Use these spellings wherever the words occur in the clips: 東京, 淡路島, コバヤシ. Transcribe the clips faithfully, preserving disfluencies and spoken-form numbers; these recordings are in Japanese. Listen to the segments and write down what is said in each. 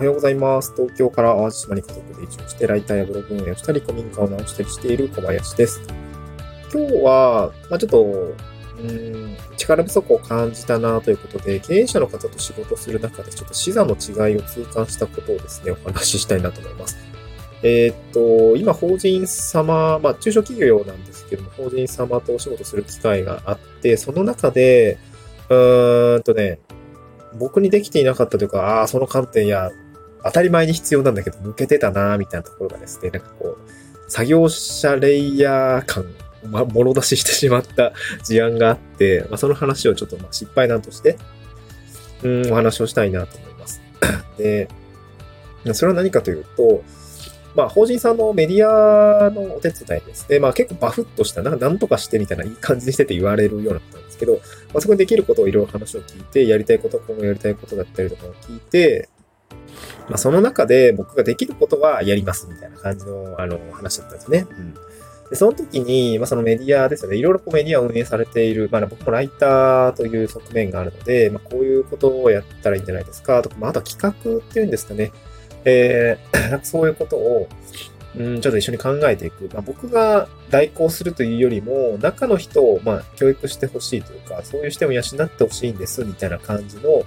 おはようございます。東京から淡路島に家族で移住して、ライターやブログ運営をしたり、古民家を直したりしている小林です。今日は、まあ、ちょっとうーん力不足を感じたなということで、経営者の方と仕事をする中で、ちょっと視座の違いを痛感したことをですね、お話ししたいなと思います。えー、っと、今、法人様、まあ、中小企業なんですけども、法人様とお仕事する機会があって、その中で、うーんとね、僕にできていなかったというか、ああ、その観点や、当たり前に必要なんだけど、抜けてたな、みたいなところがですね、なんかこう、作業者レイヤー感、ま、もろ出ししてしまった事案があって、まあ、その話をちょっとまあ失敗談として、うん、お話をしたいなと思います。で、それは何かというと、まあ、法人さんのメディアのお手伝いですね。まあ、結構バフッとしたな、なんとかしてみたいないい感じにしてて言われるようなことなんですけど、まあ、そこにできることをいろいろ話を聞いて、やりたいこと、今後やりたいことだったりとかを聞いて、まあ、その中で僕ができることはやりますみたいな感じの、あの、話だったんですね。うん。で、その時に、まあ、そのメディアですよね。いろいろこうメディアを運営されている、まあ、僕もライターという側面があるので、まあ、こういうことをやったらいいんじゃないですかとか、まあ、あとは企画っていうんですかね。えー、なんかそういうことを、うん、ちょっと一緒に考えていく。まあ、僕が代行するというよりも、中の人を、まあ、教育してほしいというか、そういう視点を養ってほしいんです、みたいな感じの、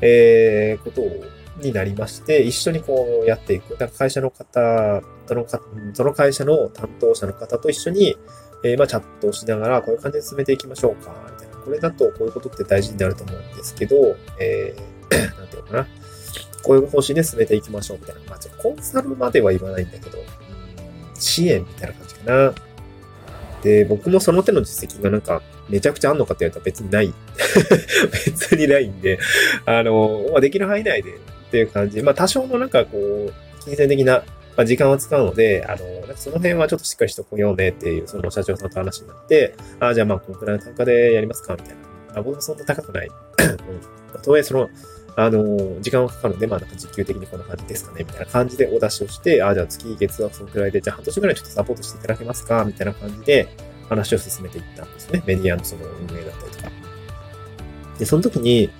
えー、ことを、になりまして、一緒にこうやっていく。なんか会社の方、その、その会社の担当者の方と一緒に、えー、まあ、チャットをしながら、こういう感じで進めていきましょうか、みたいな。これだと、こういうことって大事になると思うんですけど、えー、なんていうのかな。こういう方針で進めていきましょうみたいな。まあ、コンサルまでは言わないんだけど、支援みたいな感じかな。で、僕もその手の実績がなんか、めちゃくちゃあんのかって言われたら別にない。別にないんで、あの、まあ、できる範囲内でっていう感じ。まあ、多少のなんかこう、金銭的な時間を使うので、あの、なんかその辺はちょっとしっかりしとこうよねっていう、その社長さんと話になって、ああ、じゃあまあ、このくらいの単価でやりますかみたいな。まあ、僕はそんな高くない。うん。とはいえ、その、あの、時間はかかるので、まあなんか時給的にこんな感じですかね、みたいな感じでお出しをして、ああ、じゃあ月月はそのくらいで、じゃあ半年くらいちょっとサポートしていただけますか、みたいな感じで話を進めていったんですね。メディアのその運営だったりとか。で、その時に、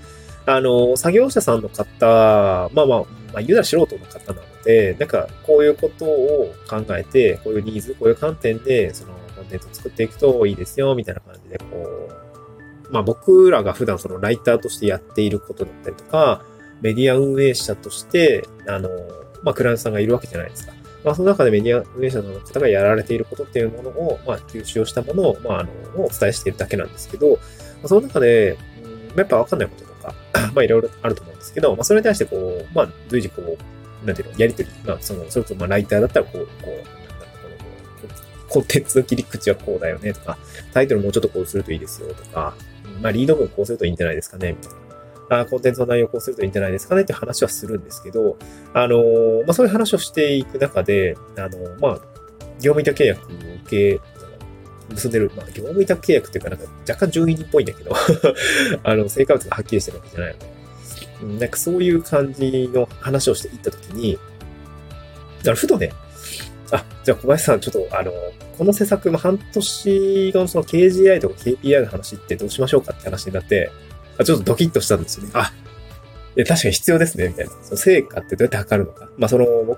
あの、作業者さんの方、まあまあ、まあ、言うなら素人の方なので、なんかこういうことを考えて、こういうニーズ、こういう観点で、そのコンテンツを作っていくといいですよ、みたいな感じで、こう、まあ僕らが普段そのライターとしてやっていることだったりとか、メディア運営者として、あの、まあクライアントさんがいるわけじゃないですか。まあその中でメディア運営者の方がやられていることっていうものを、まあ吸収したものを、まああの、お伝えしているだけなんですけど、その中で、やっぱわかんないこととか、まあいろいろあると思うんですけど、まあそれに対してこう、まあ随時こう、なんていうの、やりとり、まあその、それこそまあライターだったらこう、こう、コンテンツの切り口はこうだよねとか、タイトルもうちょっとこうするといいですよとか、まあ、リード文こうするといいんじゃないですかね、みたいな。あ、コンテンツの内容こうするといいんじゃないですかねって話はするんですけど、あのー、まあ、そういう話をしていく中で、あのー、まあ、業務委託契約を受け、結んでる、まあ、業務委託契約っていうか、なんか若干順位っぽいんだけど、あの、成果物がはっきりしてるわけじゃないので、なんかそういう感じの話をしていったときに、だからふとね、あ、じゃあ小林さん、ちょっとあの、この施策も半年後のその ケージーアイ とか ケーピーアイ の話ってどうしましょうかって話になって、あ、ちょっとドキッとしたんですよね。あ、いや確かに必要ですね、みたいな。その成果ってどうやって測るのか。まあその、こ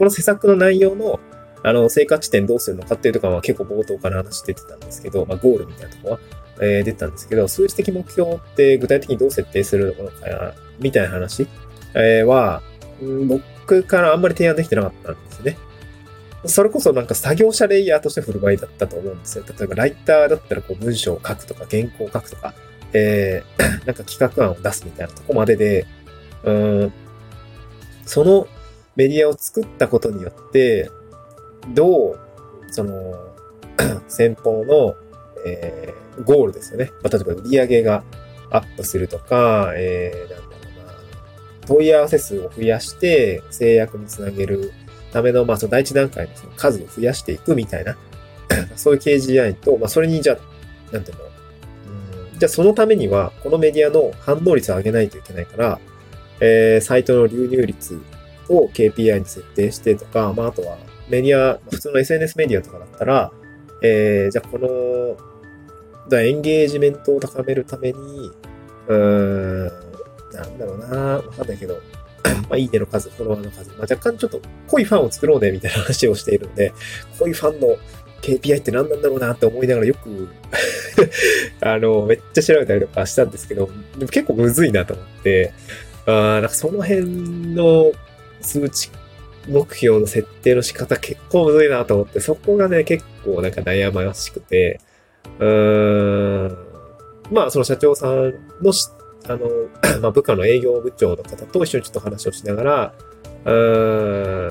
の施策の内容の、あの、成果地点どうするのかっていうとかは結構冒頭から話出てたんですけど、まあゴールみたいなところは、えー、出てたんですけど、数値的目標って具体的にどう設定するのかな、みたいな話、えー、は、僕からあんまり提案できてなかったんですよね。それこそなんか作業者レイヤーとして振る舞いだったと思うんですよ。例えばライターだったらこう文章を書くとか原稿を書くとか、えー、なんか企画案を出すみたいなとこまでで、うーん、そのメディアを作ったことによって、どう、その、先方の、えー、ゴールですよね。まあ、例えば売り上げがアップするとか、えー、なんだろうな、問い合わせ数を増やして制約につなげるための、まあ、その第一段階のその数を増やしていくみたいな、そういう ケージーアイ と、まあ、それにじゃあ、なんていうの、うん、じゃあそのためには、このメディアの反応率を上げないといけないから、えー、サイトの流入率を ケーピーアイ に設定してとか、まあ、あとはメディア、普通の エスエヌエス メディアとかだったら、えー、じゃあこの、だエンゲージメントを高めるために、うーん、なんだろうな、わかんないけど、まあ、いいねの数、フォロワーの数、まあ、若干ちょっと濃いファンを作ろうねみたいな話をしているので、濃いファンの ケーピーアイ って何なんだろうなって思いながらよくあのめっちゃ調べたりとかしたんですけど、でも結構むずいなと思って、あなんかその辺の数値目標の設定の仕方結構むずいなと思って、そこがね結構なんか悩ましくて、うーんまあその社長さんのしあの、まあ、部下の営業部長の方と一緒にちょっと話をしながら、うーん、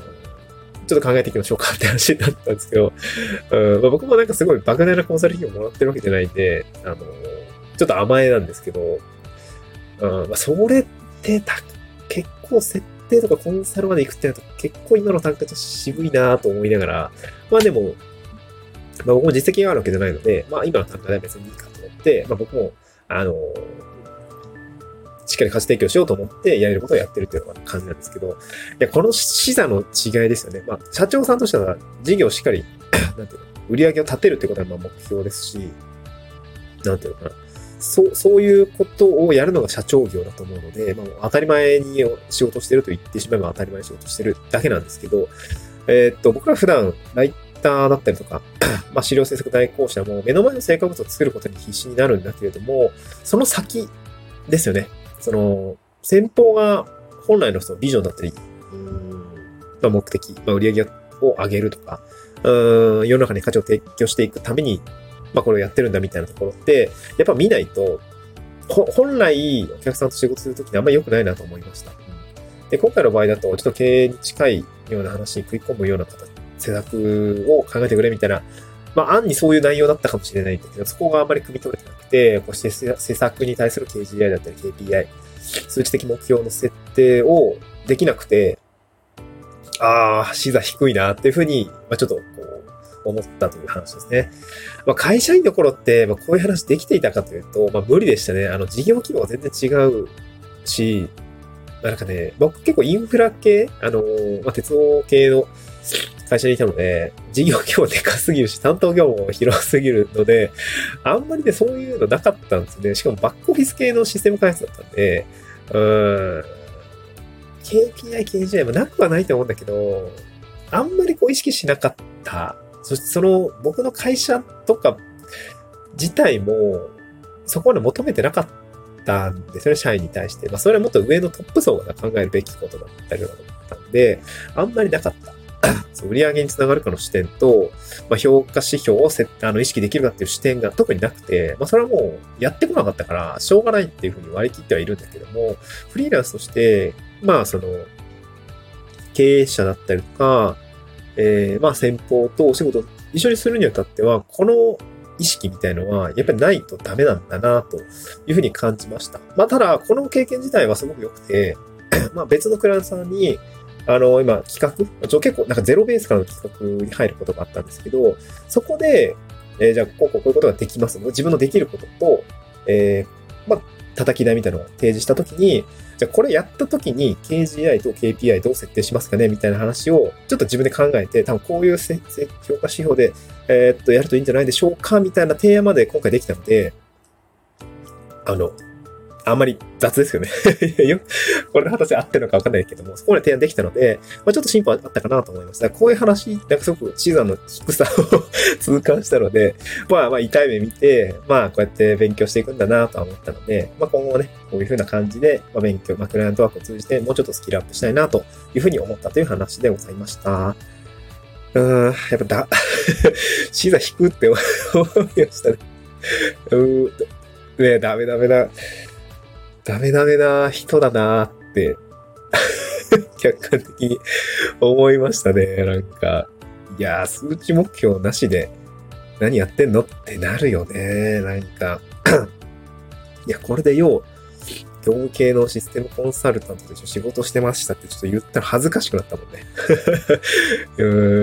ちょっと考えていきましょうかって話になったんですけど、うん、まあ、僕もなんかすごい莫大なコンサル費をもらってるわけじゃないんで、あの、ちょっと甘えなんですけど、うん、まあ、それってた結構設定とかコンサルまで行くってなると結構今の単価ちょっと渋いなと思いながら、まあでも、まあ僕も実績があるわけじゃないので、まあ今の単価では別にいいかと思って、まあ僕も、あの、しっかり価値提供しようと思ってやれることをやってるっていうのが感じなんですけど、いやこの視座の違いですよね。まあ社長さんとしては事業をしっかりなんていうの売り上げを立てるってことはまあ目標ですし、なんていうのかな、そうそういうことをやるのが社長業だと思うので、まあ当たり前に仕事してると言ってしまえば当たり前に仕事してるだけなんですけど、えー、っと僕ら普段ライターだったりとか、まあ資料制作代行者も目の前の成果物を作ることに必死になるんだけれども、その先ですよね。その先方が本来のそのビジョンだったり、うーんまあ、目的、まあ、売り上げを上げるとか、うーん世の中に価値を提供していくために、まあ、これをやってるんだみたいなところってやっぱ見ないと本来お客さんと仕事するときにあんまり良くないなと思いました。で今回の場合だとちょっと経営に近いような話に食い込むような形、施策を考えてくれみたいな、まあ、案にそういう内容だったかもしれないんだけど、そこがあんまり汲み取れてなくて、こうして施策に対する ケージーアイ だったり ケーピーアイ、数値的目標の設定をできなくて、ああ、視座低いなっていうふうに、まあ、ちょっとこう思ったという話ですね。まあ、会社員の頃って、まあ、こういう話できていたかというと、まあ、無理でしたね。あの、事業規模が全然違うし、なんかね、僕結構インフラ系、あの、まあ、鉄道系の、会社にいたので、事業規模でかすぎるし、担当業務も広すぎるので、あんまりね、そういうのなかったんですよね。しかもバックオフィス系のシステム開発だったんで、うーん、ケーピーアイ、ケージーアイ もなくはないと思うんだけど、あんまりこう意識しなかった。そしてその、僕の会社とか自体も、そこまで求めてなかったんですよね、社員に対して。まあ、それはもっと上のトップ層が考えるべきことだったりだったんで、あんまりなかった。売り上げにつながるかの視点と、まあ、評価指標をせあの意識できるかっていう視点が特になくて、まあ、それはもうやってこなかったからしょうがないっていうふうに割り切ってはいるんだけども、フリーランスとしてまあその経営者だったりとか、えー、まあ先方とお仕事一緒にするにあたってはこの意識みたいのはやっぱりないとダメなんだなというふうに感じました。まあただこの経験自体はすごく良くて、まあ別のクライアントさんにあの、今、企画結構、なんかゼロベースからの企画に入ることがあったんですけど、そこで、えー、じゃあ、こう、こういうことができますので、自分のできることと、えー、まあ、叩き台みたいなのを提示したときに、じゃあ、これやったときに ケージーアイ と ケーピーアイ どう設定しますかねみたいな話を、ちょっと自分で考えて、多分こういう評価指標で、えー、っと、やるといいんじゃないでしょうかみたいな提案まで今回できたので、あの、あんまり雑ですよね。これ果たして合ってるのか分かんないけども、そこまで提案できたので、まあ、ちょっと進歩はあったかなと思いました。こういう話、なんかすごく視座の低さを痛感したので、まあまあ痛い目見て、まあこうやって勉強していくんだなとは思ったので、まあ今後もね、こういう風な感じで、まあ、勉強、まあ、クライアントワークを通じてもうちょっとスキルアップしたいなという風に思ったという話でございました。うーん、やっぱだ、視座低って思いましたね。うーん、ねえ、ダメダメだ。ダメダメな人だなーって、客観的に思いましたね。なんか、いやー、数値目標なしで何やってんのってなるよね。なんか、いや、これでよう、業務系のシステムコンサルタントで仕事してましたってちょっと言ったら恥ずかしくなったもんね。う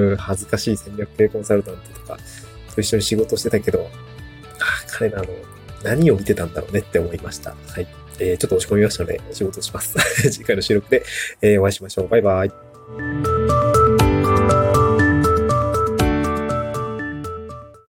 ーん、恥ずかしい戦略系コンサルタントとかと一緒に仕事してたけど、彼らの何を見てたんだろうねって思いました。はい。えー、ちょっと押し込みましたので、仕事します。次回の収録で、えー、お会いしましょう。バイバイ。